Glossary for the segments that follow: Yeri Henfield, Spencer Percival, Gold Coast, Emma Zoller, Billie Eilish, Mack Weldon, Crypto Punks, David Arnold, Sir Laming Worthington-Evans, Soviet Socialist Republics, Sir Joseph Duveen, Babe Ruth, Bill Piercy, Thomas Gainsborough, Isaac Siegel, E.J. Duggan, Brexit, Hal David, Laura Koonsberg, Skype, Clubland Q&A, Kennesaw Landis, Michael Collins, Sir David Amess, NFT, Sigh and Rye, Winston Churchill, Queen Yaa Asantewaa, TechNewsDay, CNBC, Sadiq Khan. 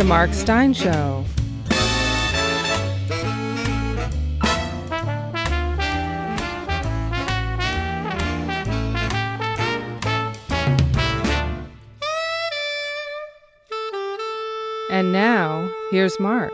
The Mark Stein Show. And now, here's Mark.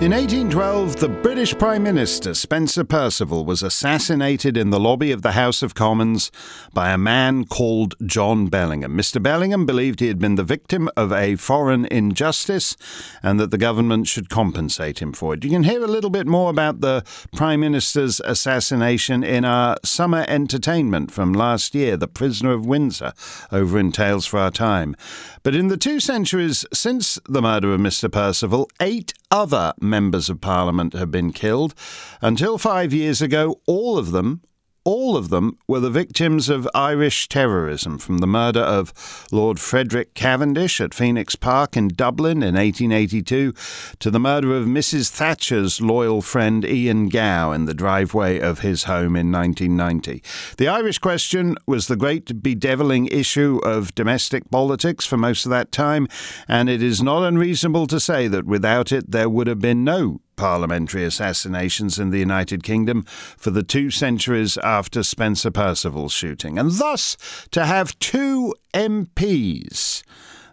In 1812, the British Prime Minister, Spencer Percival, was assassinated in the lobby of the House of Commons by a man called John Bellingham. Mr. Bellingham believed he had been the victim of a foreign injustice and that the government should compensate him for it. You can hear a little bit more about the Prime Minister's assassination in our summer entertainment from last year, The Prisoner of Windsor, over in Tales for Our Time. But in the 2 centuries since the murder of Mr. Percival, 8 other members of Parliament have been killed. Until 5 years ago, all of them were the victims of Irish terrorism, from the murder of Lord Frederick Cavendish at Phoenix Park in Dublin in 1882 to the murder of Mrs. Thatcher's loyal friend Ian Gow in the driveway of his home in 1990. The Irish question was the great bedeviling issue of domestic politics for most of that time, and it is not unreasonable to say that without it there would have been no parliamentary assassinations in the United Kingdom for the 2 centuries after Spencer Percival's shooting. And thus, to have 2 MPs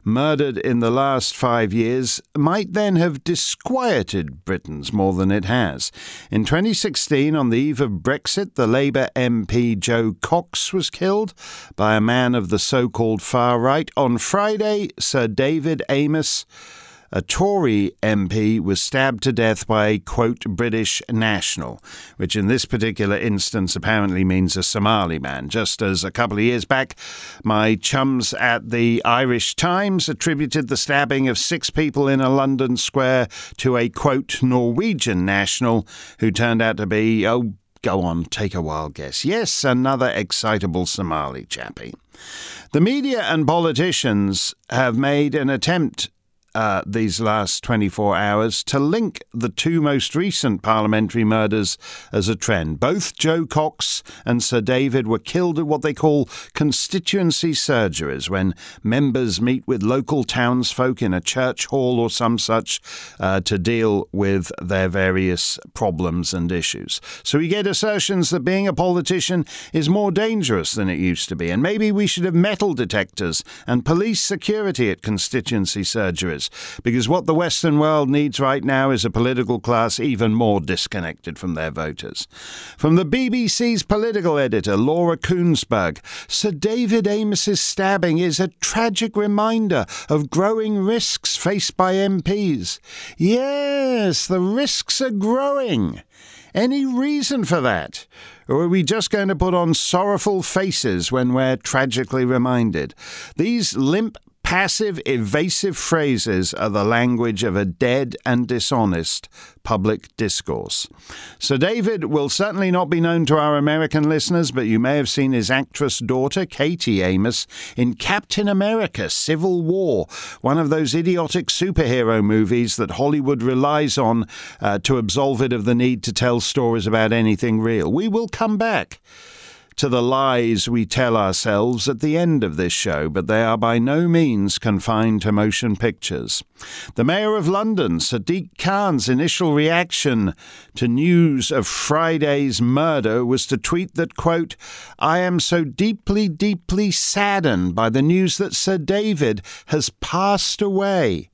murdered in the last 5 years might then have disquieted Britons more than it has. In 2016, on the eve of Brexit, the Labour MP Joe Cox was killed by a man of the so-called far right. On Friday, Sir David Amess, a Tory MP, was stabbed to death by a, quote, British national, which in this particular instance apparently means a Somali man, just as a couple of years back my chums at the Irish Times attributed the stabbing of 6 people in a London square to a, quote, Norwegian national who turned out to be, oh, go on, take a wild guess. Yes, another excitable Somali chappy. The media and politicians have made an attempt these last 24 hours to link the 2 most recent parliamentary murders as a trend. Both Joe Cox and Sir David were killed at what they call constituency surgeries, when members meet with local townsfolk in a church hall or some such to deal with their various problems and issues. So we get assertions that being a politician is more dangerous than it used to be, and maybe we should have metal detectors and police security at constituency surgeries, because what the Western world needs right now is a political class even more disconnected from their voters. From the BBC's political editor, Laura Koonsberg, Sir David Amess's stabbing is a tragic reminder of growing risks faced by MPs. Yes, the risks are growing. Any reason for that? Or are we just going to put on sorrowful faces when we're tragically reminded? These limp, passive, evasive phrases are the language of a dead and dishonest public discourse. Sir David will certainly not be known to our American listeners, but you may have seen his actress daughter, Katie Amos, in Captain America: Civil War, one of those idiotic superhero movies that Hollywood relies on to absolve it of the need to tell stories about anything real. We will come back to the lies we tell ourselves at the end of this show, but they are by no means confined to motion pictures. The Mayor of London, Sadiq Khan's initial reaction to news of Friday's murder was to tweet that, quote, "I am so deeply, deeply saddened by the news that Sir David has passed away."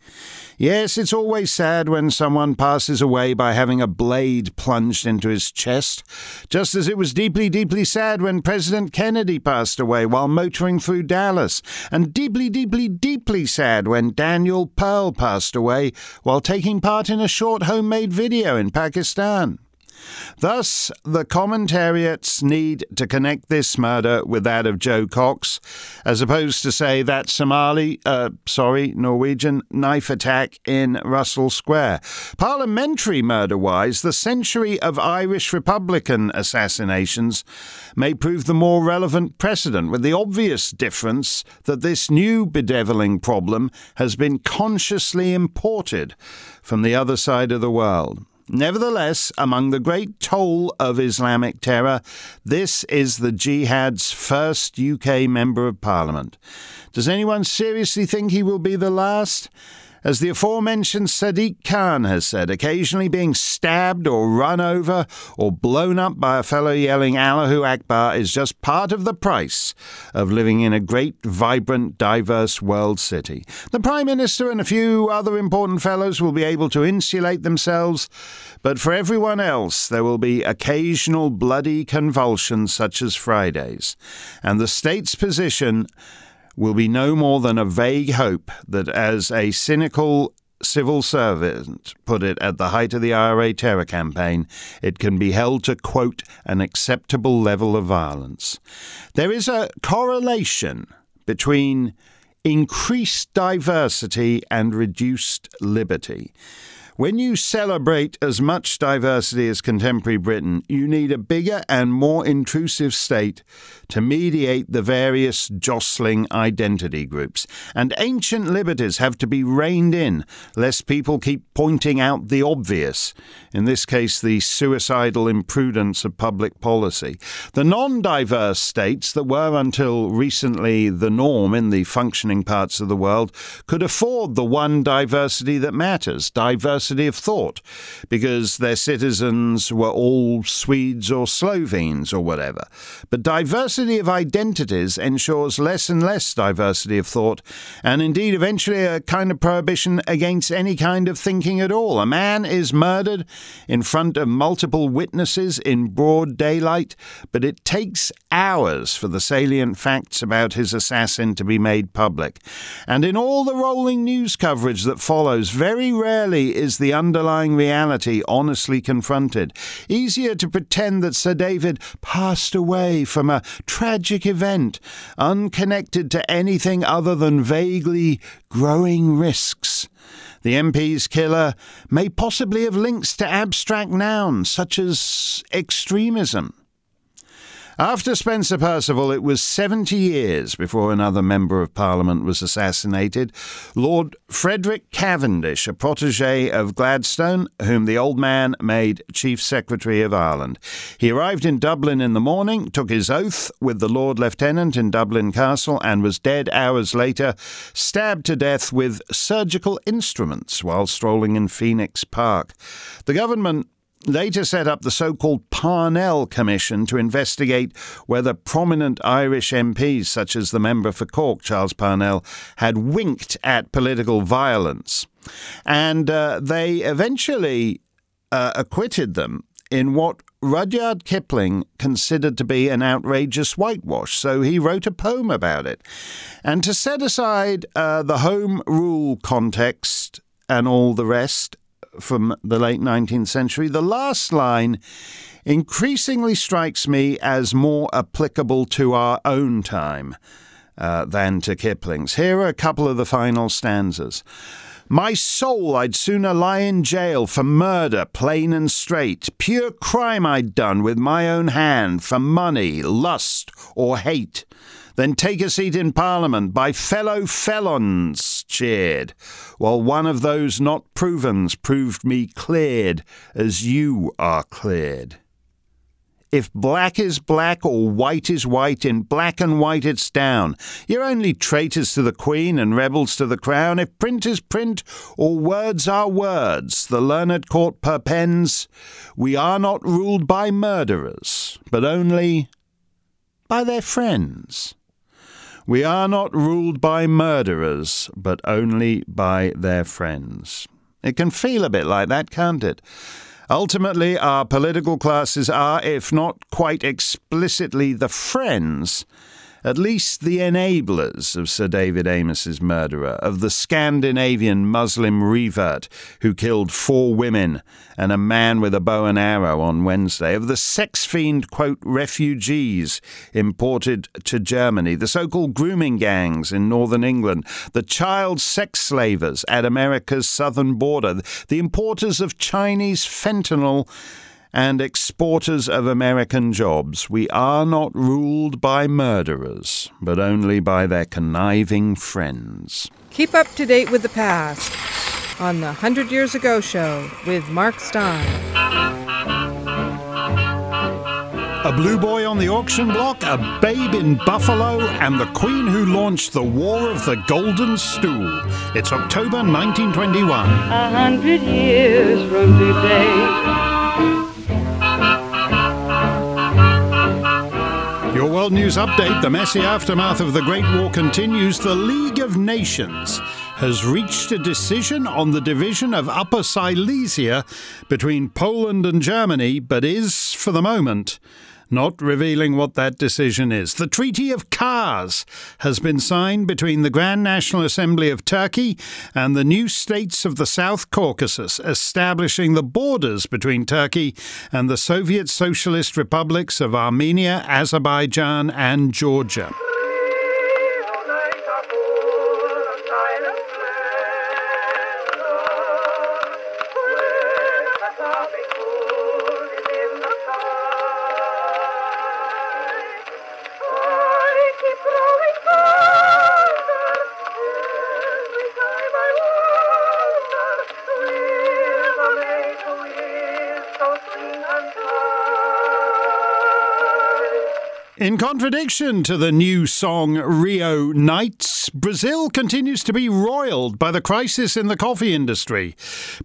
Yes, it's always sad when someone passes away by having a blade plunged into his chest, just as it was deeply, deeply sad when President Kennedy passed away while motoring through Dallas, and deeply, deeply, deeply sad when Daniel Pearl passed away while taking part in a short homemade video in Pakistan. Thus, the commentariats need to connect this murder with that of Joe Cox, as opposed to, say, that Norwegian knife attack in Russell Square. Parliamentary murder-wise, the century of Irish Republican assassinations may prove the more relevant precedent, with the obvious difference that this new bedeviling problem has been consciously imported from the other side of the world. Nevertheless, among the great toll of Islamic terror, this is the jihad's first UK Member of Parliament. Does anyone seriously think he will be the last? As the aforementioned Sadiq Khan has said, occasionally being stabbed or run over or blown up by a fellow yelling Allahu Akbar is just part of the price of living in a great, vibrant, diverse world city. The Prime Minister and a few other important fellows will be able to insulate themselves, but for everyone else there will be occasional bloody convulsions such as Fridays, and the state's position will be no more than a vague hope that, as a cynical civil servant put it at the height of the IRA terror campaign, it can be held to, quote, an acceptable level of violence. There is a correlation between increased diversity and reduced liberty. When you celebrate as much diversity as contemporary Britain, you need a bigger and more intrusive state to mediate the various jostling identity groups. And ancient liberties have to be reined in, lest people keep pointing out the obvious, in this case the suicidal imprudence of public policy. The non-diverse states that were until recently the norm in the functioning parts of the world could afford the one diversity that matters, diversity of thought, because their citizens were all Swedes or Slovenes or whatever. But diversity of identities ensures less and less diversity of thought, and indeed eventually a kind of prohibition against any kind of thinking at all. A man is murdered in front of multiple witnesses in broad daylight, but it takes hours for the salient facts about his assassin to be made public. And in all the rolling news coverage that follows, very rarely is the underlying reality honestly confronted. Easier to pretend that Sir David passed away from a tragic event unconnected to anything other than vaguely growing risks. The MP's killer may possibly have links to abstract nouns such as extremism. After Spencer Percival, it was 70 years before another Member of Parliament was assassinated, Lord Frederick Cavendish, a protégé of Gladstone, whom the old man made Chief Secretary of Ireland. He arrived in Dublin in the morning, took his oath with the Lord Lieutenant in Dublin Castle, and was dead hours later, stabbed to death with surgical instruments while strolling in Phoenix Park. The government later set up the so-called Parnell Commission to investigate whether prominent Irish MPs, such as the member for Cork, Charles Parnell, had winked at political violence. And they eventually acquitted them in what Rudyard Kipling considered to be an outrageous whitewash, so he wrote a poem about it. And to set aside the Home Rule context and all the rest from the late 19th century, the last line increasingly strikes me as more applicable to our own time than to Kipling's. Here are a couple of the final stanzas. My soul, I'd sooner lie in jail for murder, plain and straight. Pure crime I'd done with my own hand for money, lust, or hate. Then take a seat in Parliament by fellow felons cheered, while one of those not proven's proved me cleared as you are cleared. If black is black or white is white, in black and white it's down. You're only traitors to the Queen and rebels to the Crown. If print is print or words are words, the learned court perpends, we are not ruled by murderers, but only by their friends. We are not ruled by murderers, but only by their friends. It can feel a bit like that, can't it? Ultimately, our political classes are, if not quite explicitly the friends, at least the enablers of Sir David Amess's murderer, of the Scandinavian Muslim revert who killed 4 women and a man with a bow and arrow on Wednesday, of the sex fiend, quote, refugees imported to Germany, the so-called grooming gangs in northern England, the child sex slavers at America's southern border, the importers of Chinese fentanyl and exporters of American jobs. We are not ruled by murderers, but only by their conniving friends. Keep up to date with the past on the 100 Years Ago show with Mark Stein. a blue boy on the auction block, a babe in Buffalo, and the queen who launched the War of the Golden Stool. It's October 1921. 100 years from today. Your World News Update, the messy aftermath of the Great War continues. The League of Nations has reached a decision on the division of Upper Silesia between Poland and Germany, but is, for the moment, not revealing what that decision is. The Treaty of Kars has been signed between the Grand National Assembly of Turkey and the new states of the South Caucasus, establishing the borders between Turkey and the Soviet Socialist Republics of Armenia, Azerbaijan and Georgia. In contradiction to the new song Rio Nights, Brazil continues to be roiled by the crisis in the coffee industry.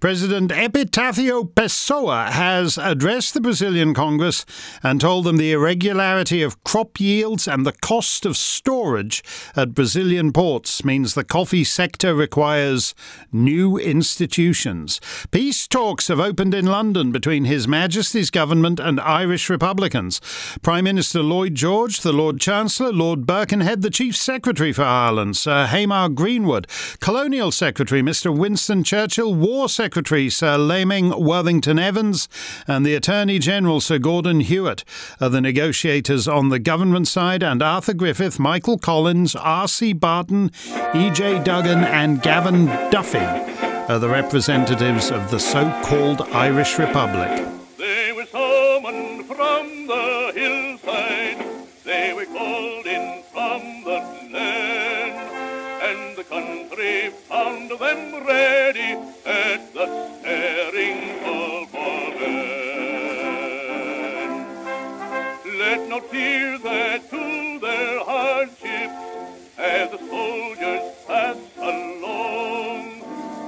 President Epitácio Pessoa has addressed the Brazilian Congress and told them the irregularity of crop yields and the cost of storage at Brazilian ports means the coffee sector requires new institutions. Peace talks have opened in London between His Majesty's government and Irish Republicans. Prime Minister Lloyd George, the Lord Chancellor, Lord Birkenhead, the Chief Secretary for Ireland, Sir Hamar Greenwood, Colonial Secretary, Mr Winston Churchill, War Secretary, Sir Laming Worthington-Evans, and the Attorney General, Sir Gordon Hewitt, are the negotiators on the government side, and Arthur Griffith, Michael Collins, R.C. Barton, E.J. Duggan and Gavin Duffy are the representatives of the so-called Irish Republic. They were summoned from the hillside. They were called in from the land, and the country found them ready at the stirring of the land. Let not fear that to their hardship, as the soldiers pass along,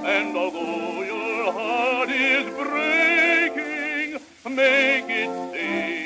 and although your heart is breaking, make it safe.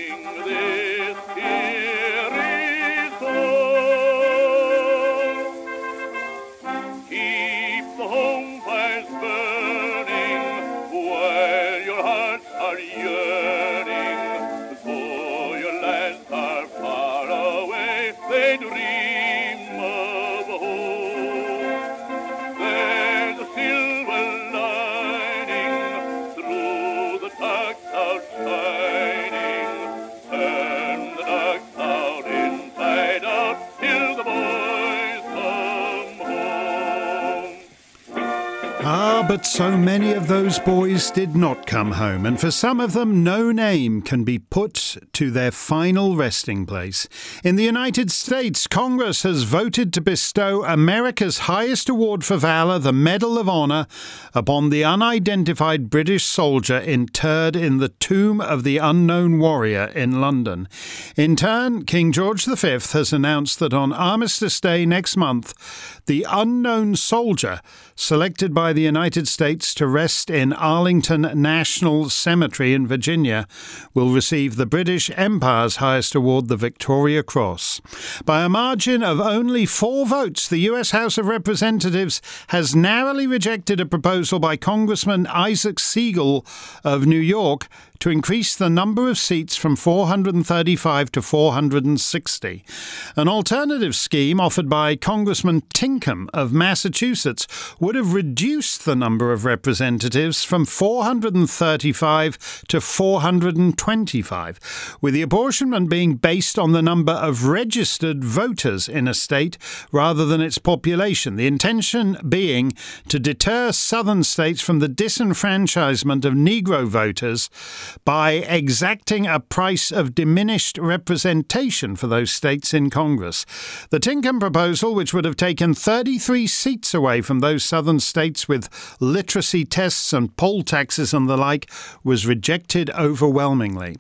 But so many of those boys did not come home, and for some of them, no name can be put to their final resting place. In the United States, Congress has voted to bestow America's highest award for valor, the Medal of Honor, upon the unidentified British soldier interred in the Tomb of the Unknown Warrior in London. In turn, King George V has announced that on Armistice Day next month, the unknown soldier, selected by the United States to rest in Arlington National Cemetery in Virginia, will receive the British Empire's highest award, the Victoria Cross. By a margin of only 4 votes, the U.S. House of Representatives has narrowly rejected a proposal by Congressman Isaac Siegel of New York to increase the number of seats from 435 to 460. An alternative scheme offered by Congressman Tinkham of Massachusetts would have reduced the number of representatives from 435 to 425, with the apportionment being based on the number of registered voters in a state rather than its population, the intention being to deter southern states from the disenfranchisement of Negro voters by exacting a price of diminished representation for those states in Congress. The Tinkham proposal, which would have taken 33 seats away from those southern states with literacy tests and poll taxes and the like, was rejected overwhelmingly.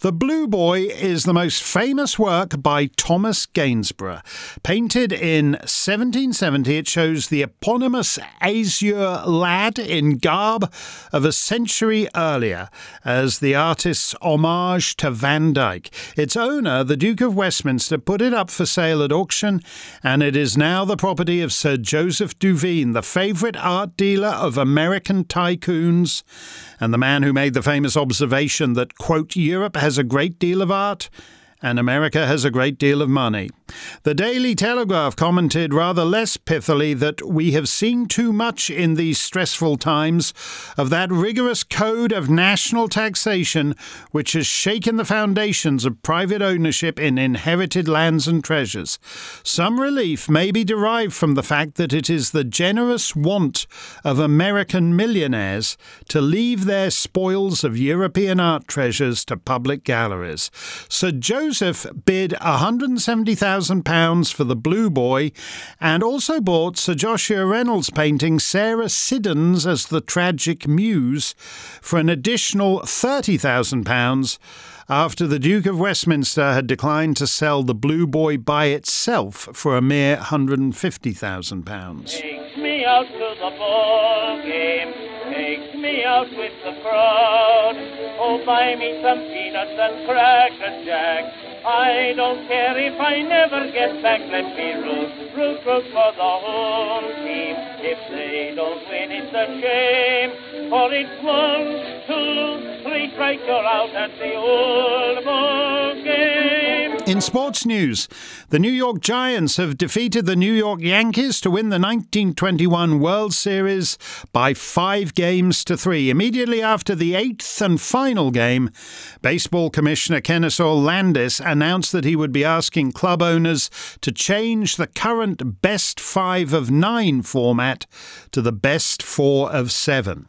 The Blue Boy is the most famous work by Thomas Gainsborough. Painted in 1770, it shows the eponymous azure lad in garb of a century earlier as the artist's homage to Van Dyck. Its owner, the Duke of Westminster, put it up for sale at auction, and it is now the property of Sir Joseph Duveen, the favourite art dealer of American tycoons, and the man who made the famous observation that, quote, Europe has a great deal of art and America has a great deal of money. The Daily Telegraph commented rather less pithily that we have seen too much in these stressful times of that rigorous code of national taxation which has shaken the foundations of private ownership in inherited lands and treasures. Some relief may be derived from the fact that it is the generous want of American millionaires to leave their spoils of European art treasures to public galleries. Sir Joseph bid £170,000 for The Blue Boy, and also bought Sir Joshua Reynolds' painting Sarah Siddons as the Tragic Muse for an additional £30,000 after the Duke of Westminster had declined to sell The Blue Boy by itself for a mere £150,000. Takes me out to the ball game, takes me out with the crowd. Oh, buy me some peanuts and Cracker Jack. I don't care if I never get back. Let me root for the whole team. If they don't win, it's a shame. For it's 1, 2, 3 strikes, you're out at the Old Ball game. In sports news, the New York Giants have defeated the New York Yankees to win the 1921 World Series by 5-3. Immediately after the eighth and final game, Baseball Commissioner Kennesaw Landis announced that he would be asking club owners to change the current best 5 of 9 format to the best 4 of 7.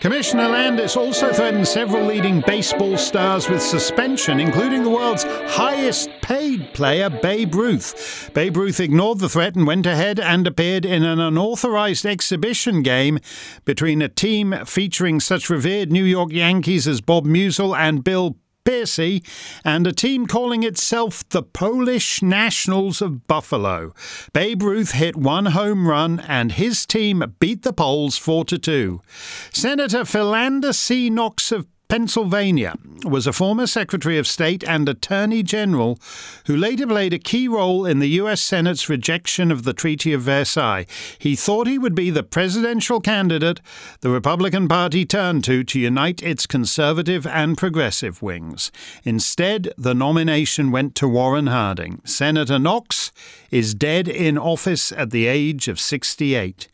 Commissioner Landis also threatened several leading baseball stars with suspension, including the world's highest-paid player, Babe Ruth. Babe Ruth ignored the threat and went ahead and appeared in an unauthorized exhibition game between a team featuring such revered New York Yankees as Bob Musil and Bill Piercy, and a team calling itself the Polish Nationals of Buffalo. Babe Ruth hit 1 home run, and his team beat the Poles 4-2. Senator Philander C. Knox of Pennsylvania was a former Secretary of State and Attorney General who later played a key role in the U.S. Senate's rejection of the Treaty of Versailles. He thought he would be the presidential candidate the Republican Party turned to unite its conservative and progressive wings. Instead, the nomination went to Warren Harding. Senator Knox is dead in office at the age of 68.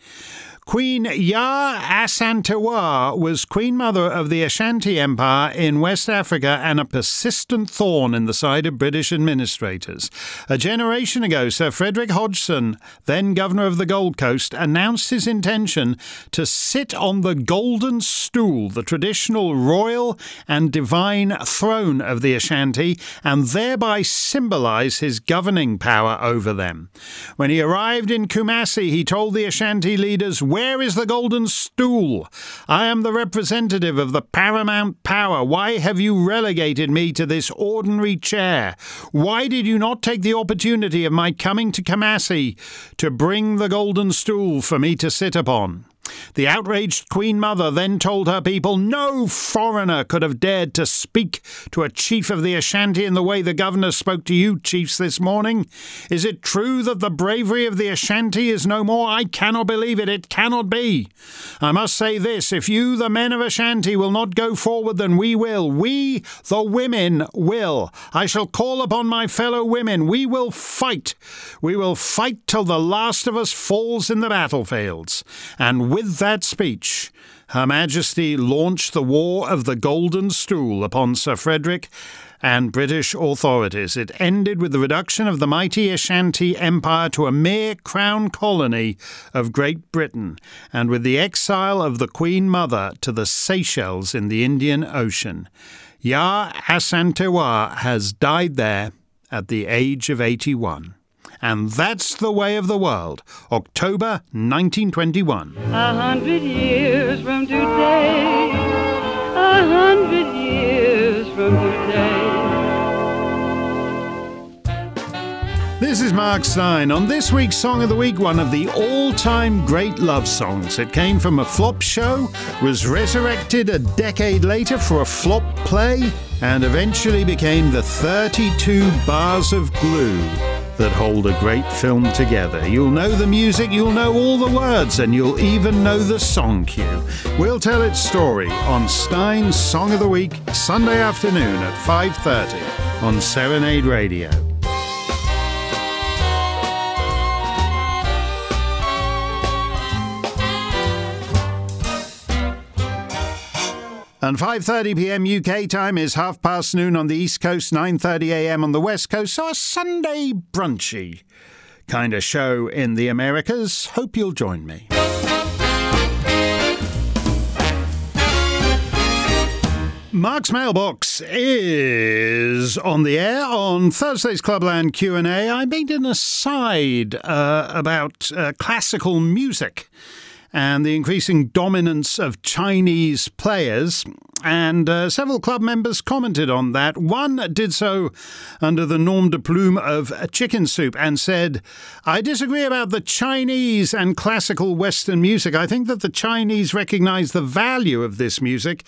Queen Yaa Asantewaa was Queen Mother of the Ashanti Empire in West Africa and a persistent thorn in the side of British administrators. A generation ago, Sir Frederick Hodgson, then Governor of the Gold Coast, announced his intention to sit on the Golden Stool, the traditional royal and divine throne of the Ashanti, and thereby symbolise his governing power over them. When he arrived in Kumasi, he told the Ashanti leaders, "Where is the Golden Stool? I am the representative of the paramount power. Why have you relegated me to this ordinary chair? Why did you not take the opportunity of my coming to Kumasi to bring the Golden Stool for me to sit upon?" The outraged Queen Mother then told her people no foreigner could have dared to speak to a chief of the Ashanti in the way the governor spoke to you chiefs this morning. Is it true that the bravery of the Ashanti is no more? I cannot believe it. It cannot be. I must say this, if you, the men of Ashanti, will not go forward, then we will. We, the women, will. I shall call upon my fellow women. We will fight. We will fight till the last of us falls in the battlefields. And with that speech, Her Majesty launched the War of the Golden Stool upon Sir Frederick and British authorities. It ended with the reduction of the mighty Ashanti Empire to a mere crown colony of Great Britain, and with the exile of the Queen Mother to the Seychelles in the Indian Ocean. Yaa Asantewaa has died there at the age of 81. And that's the way of the world, October 1921. 100 years from today, 100 years from today. This is Mark Stein on this week's Song of the Week, one of the all-time great love songs. It came from a flop show, was resurrected a decade later for a flop play, and eventually became the 32 bars of glue that hold a great film together. You'll know the music, you'll know all the words, and you'll even know the song cue. We'll tell its story on Stein's Song of the Week, Sunday afternoon at 5:30 on Serenade Radio. And 5:30pm UK time is noon on the East Coast, 9:30am on the West Coast, so a Sunday brunchy kind of show in the Americas. Hope you'll join me. Mark's Mailbox is on the air on Thursday's Clubland Q&A. I made an aside about classical music and the increasing dominance of Chinese players, and several club members commented on that. One did so under the nom de plume of Chicken Soup and said, "I disagree about the Chinese and classical Western music. I think that the Chinese recognize the value of this music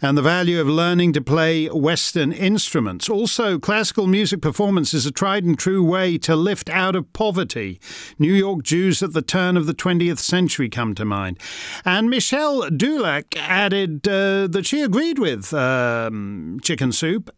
and the value of learning to play Western instruments. Also, classical music performance is a tried and true way to lift out of poverty. New York Jews at the turn of the 20th century come to mind." And Michelle Dulac added that she agreed with Chicken Soup.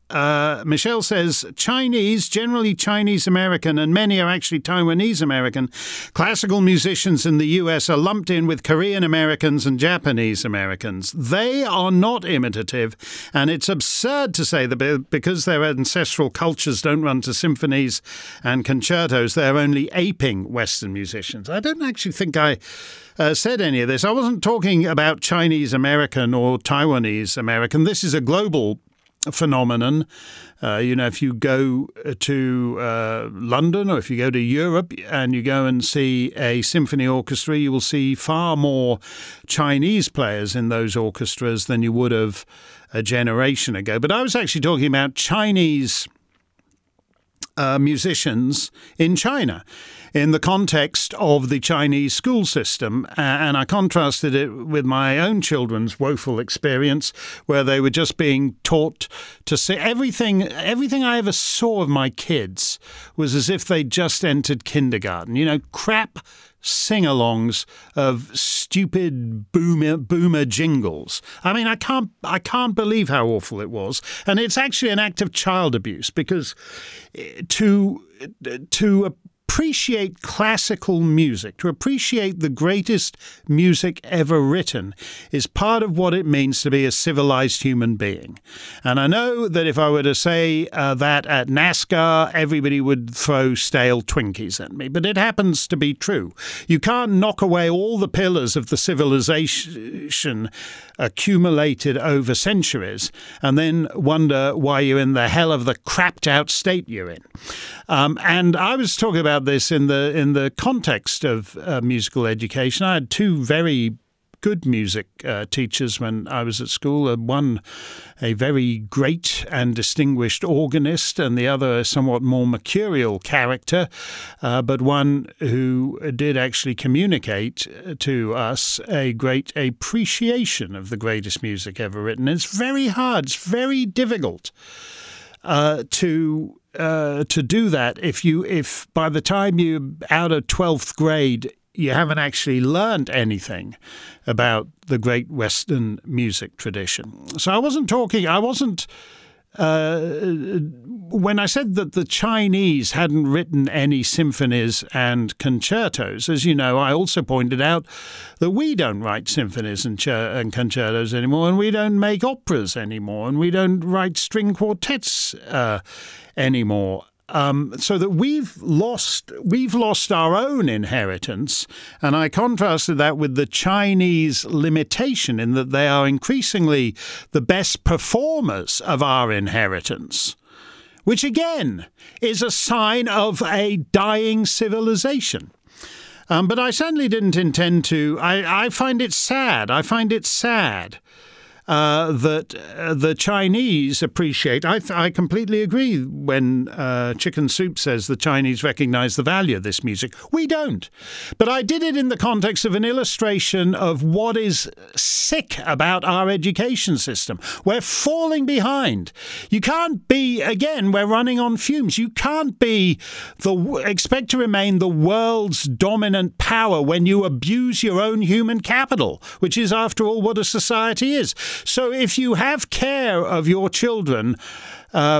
Michelle says, "Chinese, generally Chinese-American, and many are actually Taiwanese-American, classical musicians in the U.S. are lumped in with Korean-Americans and Japanese-Americans. They are not imitative, and it's absurd to say that because their ancestral cultures don't run to symphonies and concertos, they're only aping Western musicians." I don't actually think I said any of this. I wasn't talking about Chinese-American or Taiwanese-American. This is a global phenomenon. If you go to London or if you go to Europe and you go and see a symphony orchestra, you will see far more Chinese players in those orchestras than you would have a generation ago. But I was actually talking about Chinese musicians in China in the context of the Chinese school system, and I contrasted it with my own children's woeful experience where they were just being taught to sing. Everything I ever saw of my kids was as if they just entered kindergarten. Crap sing-alongs of stupid boomer jingles. I mean, I can't believe how awful it was, and it's actually an act of child abuse, because to appreciate classical music, to appreciate the greatest music ever written, is part of what it means to be a civilized human being. And I know that if I were to say that at NASCAR, everybody would throw stale Twinkies at me, but it happens to be true. You can't knock away all the pillars of the civilization accumulated over centuries and then wonder why you're in the hell of the crapped out state you're in. And I was talking about this in the context of musical education. I had two very good music teachers when I was at school. One, a very great and distinguished organist, and the other, a somewhat more mercurial character, but one who did actually communicate to us a great appreciation of the greatest music ever written. It's very hard. It's very difficult to do that if by the time you're out of 12th grade you haven't actually learned anything about the great Western music tradition. So I wasn't When I said that the Chinese hadn't written any symphonies and concertos, as you know, I also pointed out that we don't write symphonies and concertos anymore, and we don't make operas anymore, and we don't write string quartets anymore. So that we've lost our own inheritance, and I contrasted that with the Chinese limitation in that they are increasingly the best performers of our inheritance, which again is a sign of a dying civilization. But I certainly didn't intend to. I find it sad. That the Chinese appreciate. I completely agree when Chicken Soup says the Chinese recognize the value of this music. We don't. But I did it in the context of an illustration of what is sick about our education system. We're falling behind. You can't be, again, we're running on fumes. You can't be expect to remain the world's dominant power when you abuse your own human capital, which is, after all, what a society is. So if you have care of your children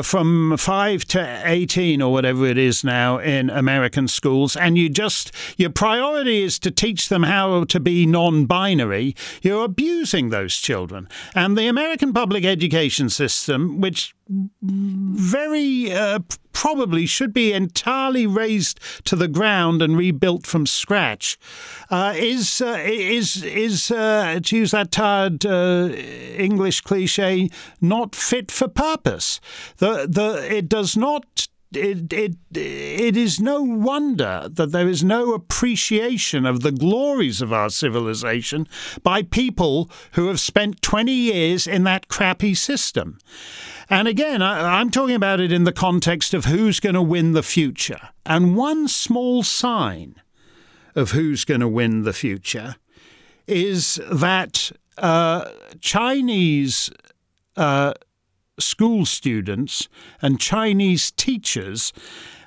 from 5 to 18 or whatever it is now in American schools, and your priority is to teach them how to be non-binary, you're abusing those children. And the American public education system, which very probably should be entirely razed to the ground and rebuilt from scratch, is to use that tired English cliche, not fit for purpose. It does not. It is no wonder that there is no appreciation of the glories of our civilization by people who have spent 20 years in that crappy system. And again, I'm talking about it in the context of who's going to win the future. And one small sign of who's going to win the future is that Chinese school students and Chinese teachers,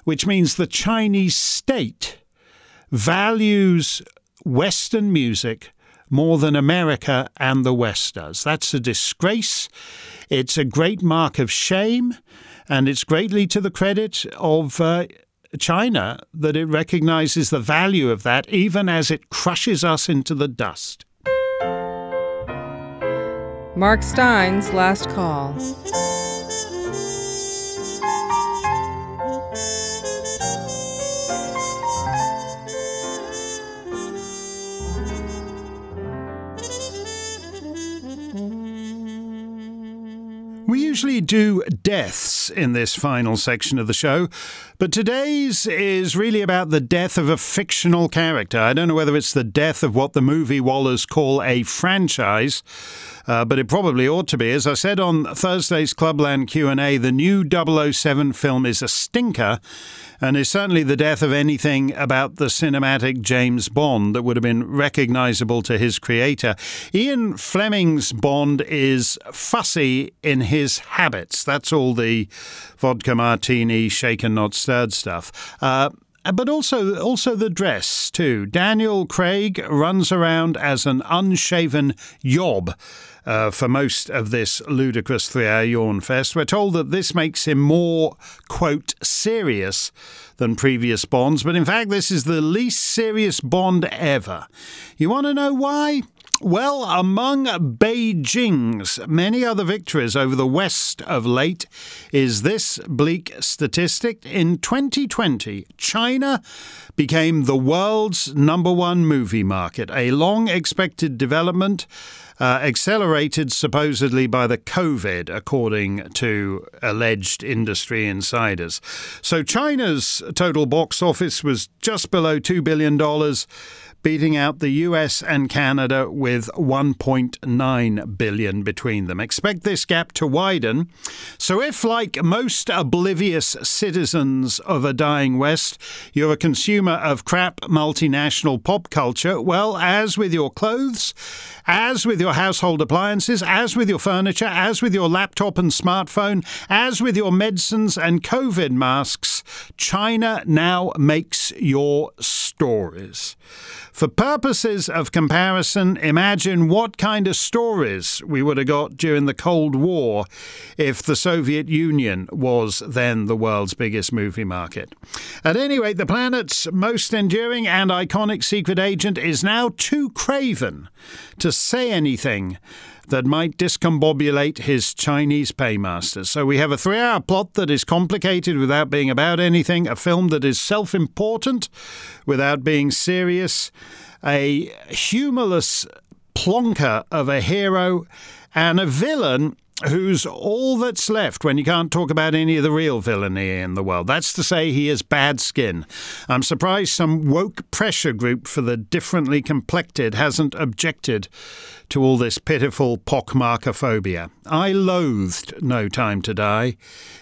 which means the Chinese state, values Western music more than America and the West does. That's a disgrace. It's a great mark of shame, and it's greatly to the credit of China that it recognizes the value of that, even as it crushes us into the dust. Mark Stein's Last Call. We usually do deaths in this final section of the show, but today's is really about the death of a fictional character. I don't know whether it's the death of what the movie Wallers call a franchise, but it probably ought to be. As I said on Thursday's Clubland Q&A, the new 007 film is a stinker and is certainly the death of anything about the cinematic James Bond that would have been recognizable to his creator. Ian Fleming's Bond is fussy in his habits. That's all the vodka martini, shaken not stirred stuff. But also the dress, too. Daniel Craig runs around as an unshaven yob for most of this ludicrous 3-hour yawn fest. We're told that this makes him more, quote, serious than previous Bonds, but in fact this is the least serious Bond ever. You want to know why? Well, among Beijing's many other victories over the West of late is this bleak statistic. In 2020, China became the world's #1 movie market, a long-expected development accelerated supposedly by the COVID, according to alleged industry insiders. So China's total box office was just below $2 billion, beating out the US and Canada with $1.9 billion between them. Expect this gap to widen. So if, like most oblivious citizens of a dying West, you're a consumer of crap multinational pop culture, well, as with your clothes, as with your your household appliances, as with your furniture, as with your laptop and smartphone, as with your medicines and COVID masks, China now makes your stories. For purposes of comparison, imagine what kind of stories we would have got during the Cold War if the Soviet Union was then the world's biggest movie market. At any rate, the planet's most enduring and iconic secret agent is now too craven to say anything that might discombobulate his Chinese paymaster. So we have a three-hour plot that is complicated without being about anything, a film that is self-important without being serious, a humorless plonker of a hero, and a villain who's all that's left when you can't talk about any of the real villainy in the world. That's to say, he has bad skin. I'm surprised some woke pressure group for the differently complected hasn't objected to all this pitiful pockmarkophobia. I loathed No Time to Die.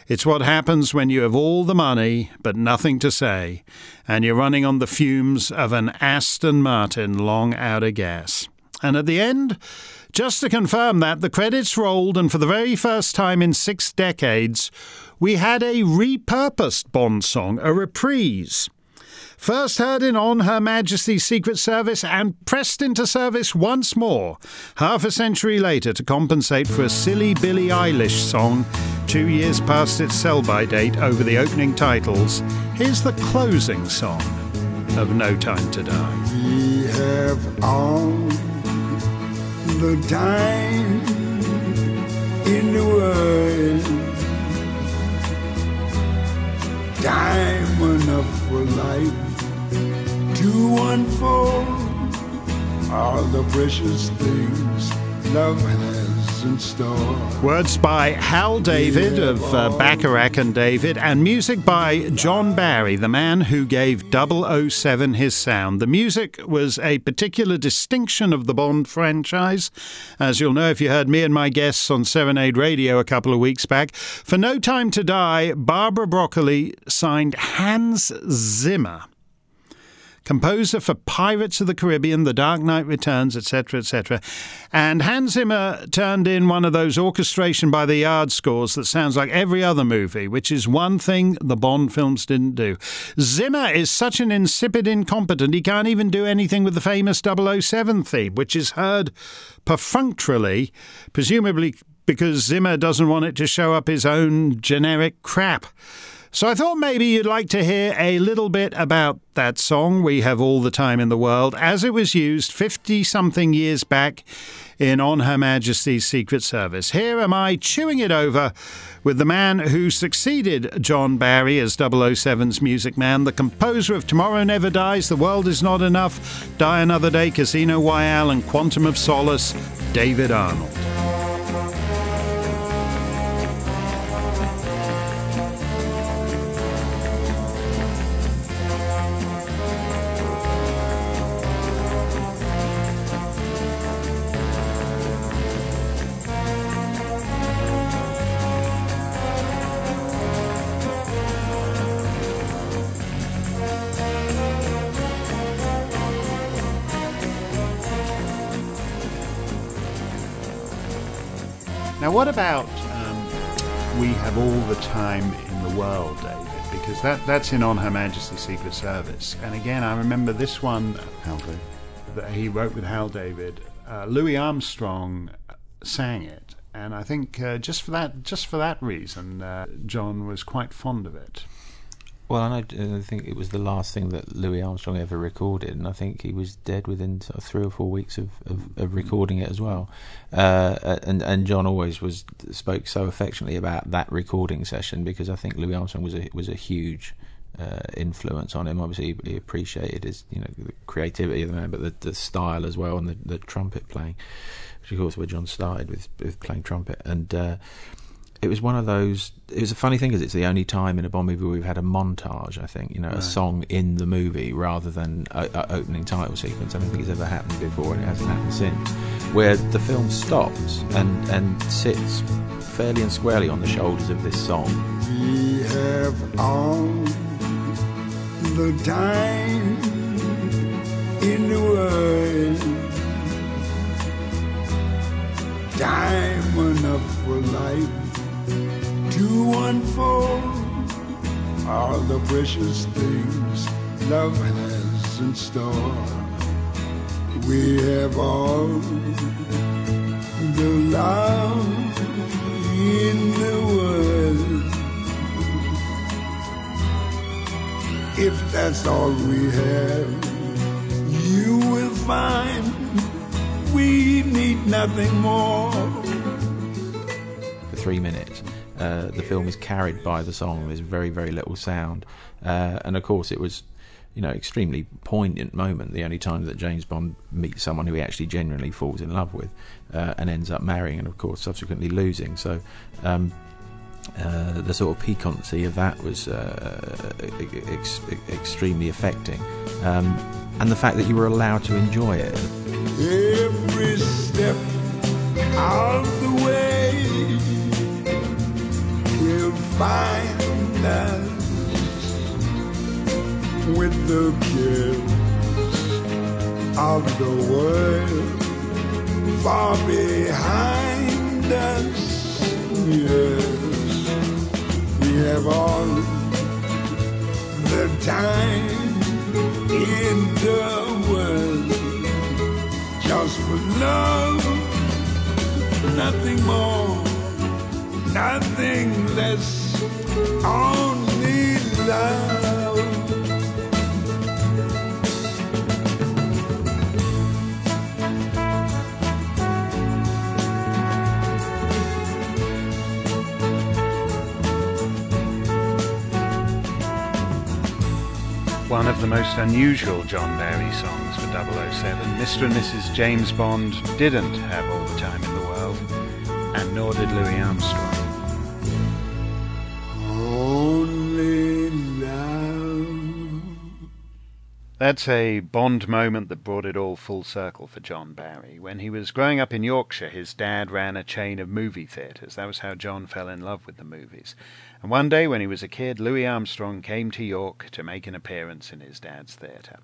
It's what happens when you have all the money but nothing to say, and you're running on the fumes of an Aston Martin long out of gas. And at the end, just to confirm that, the credits rolled, and for the very first time in 6 decades, we had a repurposed Bond song, a reprise. First heard in On Her Majesty's Secret Service and pressed into service once more, half a century later, to compensate for a silly Billie Eilish song 2 years past its sell-by date over the opening titles. Here's the closing song of No Time to Die. We have all the time in the world, time enough for life to unfold all the precious things love has in store. Words by Hal David of Bacharach and David, and music by John Barry, the man who gave 007 his sound. The music was a particular distinction of the Bond franchise, as you'll know if you heard me and my guests on Serenade Radio a couple of weeks back. For No Time to Die, Barbara Broccoli signed Hans Zimmer, composer for Pirates of the Caribbean, The Dark Knight Returns, etc., etc. And Hans Zimmer turned in one of those orchestration by the yard scores that sounds like every other movie, which is one thing the Bond films didn't do. Zimmer is such an insipid incompetent, he can't even do anything with the famous 007 theme, which is heard perfunctorily, presumably because Zimmer doesn't want it to show up his own generic crap. So I thought maybe you'd like to hear a little bit about that song, We Have All the Time in the World, as it was used 50-something years back in On Her Majesty's Secret Service. Here am I chewing it over with the man who succeeded John Barry as 007's music man, the composer of Tomorrow Never Dies, The World Is Not Enough, Die Another Day, Casino Royale, and Quantum of Solace, David Arnold. Now, what about We Have All the Time in the World, David? Because that's in On Her Majesty's Secret Service. And again, I remember this one that he wrote with Hal David. Louis Armstrong sang it. And I think just for that reason, John was quite fond of it. Well, and I think it was the last thing that Louis Armstrong ever recorded, and I think he was dead within sort of 3 or 4 weeks of recording it as well. And John always spoke so affectionately about that recording session, because I think Louis Armstrong was a huge influence on him. Obviously, he appreciated his the creativity of the man, but the style as well, and the trumpet playing, which of course where John started with playing trumpet. And it was one of those. It was a funny thing because it's the only time in a Bond movie we've had a montage. I think right. A song in the movie rather than a opening title sequence. I don't think it's ever happened before, and it hasn't happened since. Where the film stops and sits fairly and squarely on the shoulders of this song. We have all the time in the world, time enough for life to unfold all the precious things love has in store. We have all the love in the world. If that's all we have, you will find we need nothing more. For 3 minutes, the film is carried by the song. There's very, very little sound. And of course, it was, you know, extremely poignant moment. The only time that James Bond meets someone who he actually genuinely falls in love with and ends up marrying and, of course, subsequently losing. So the sort of piquancy of that was extremely affecting. And the fact that you were allowed to enjoy it. Every step of the way will find us with the cares of the world far behind us. Yes, we have all the time in the world, just for love, nothing more, nothing less, only love. One of the most unusual John Barry songs for 007, Mr. and Mrs. James Bond didn't have all the time in the world, and nor did Louis Armstrong. Only love. That's a Bond moment that brought it all full circle for John Barry. When he was growing up in Yorkshire, his dad ran a chain of movie theatres. That was how John fell in love with the movies. And one day when he was a kid, Louis Armstrong came to York to make an appearance in his dad's theatre.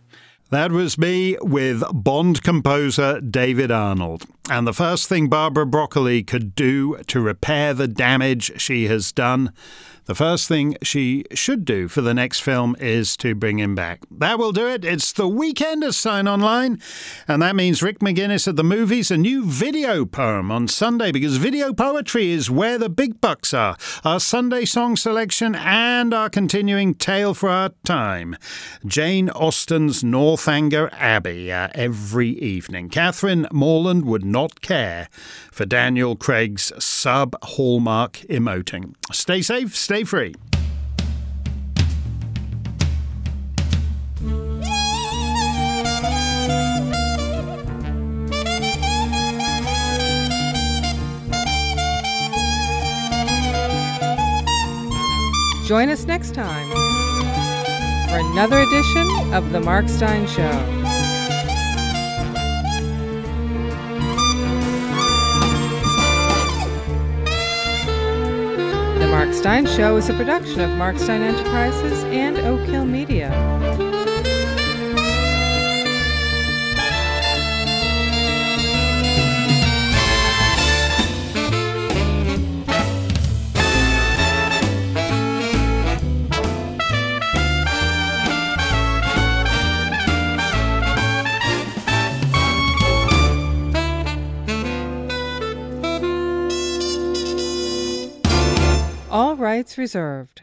That was me with Bond composer David Arnold. And the first thing Barbara Broccoli could do to repair the damage she has done, the first thing she should do for the next film is to bring him back. That will do it. It's the weekend as Sign Online, and that means Rick McGuinness at the Movies, a new video poem on Sunday, because video poetry is where the big bucks are. Our Sunday song selection and our continuing tale for our time, Jane Austen's Northanger Abbey, every evening. Catherine Morland would not care for Daniel Craig's sub-hallmark emoting. Stay safe, stay free. Join us next time for another edition of The Mark Stein Show. The Mark Stein Show is a production of Mark Stein Enterprises and Oak Hill Media. All rights reserved.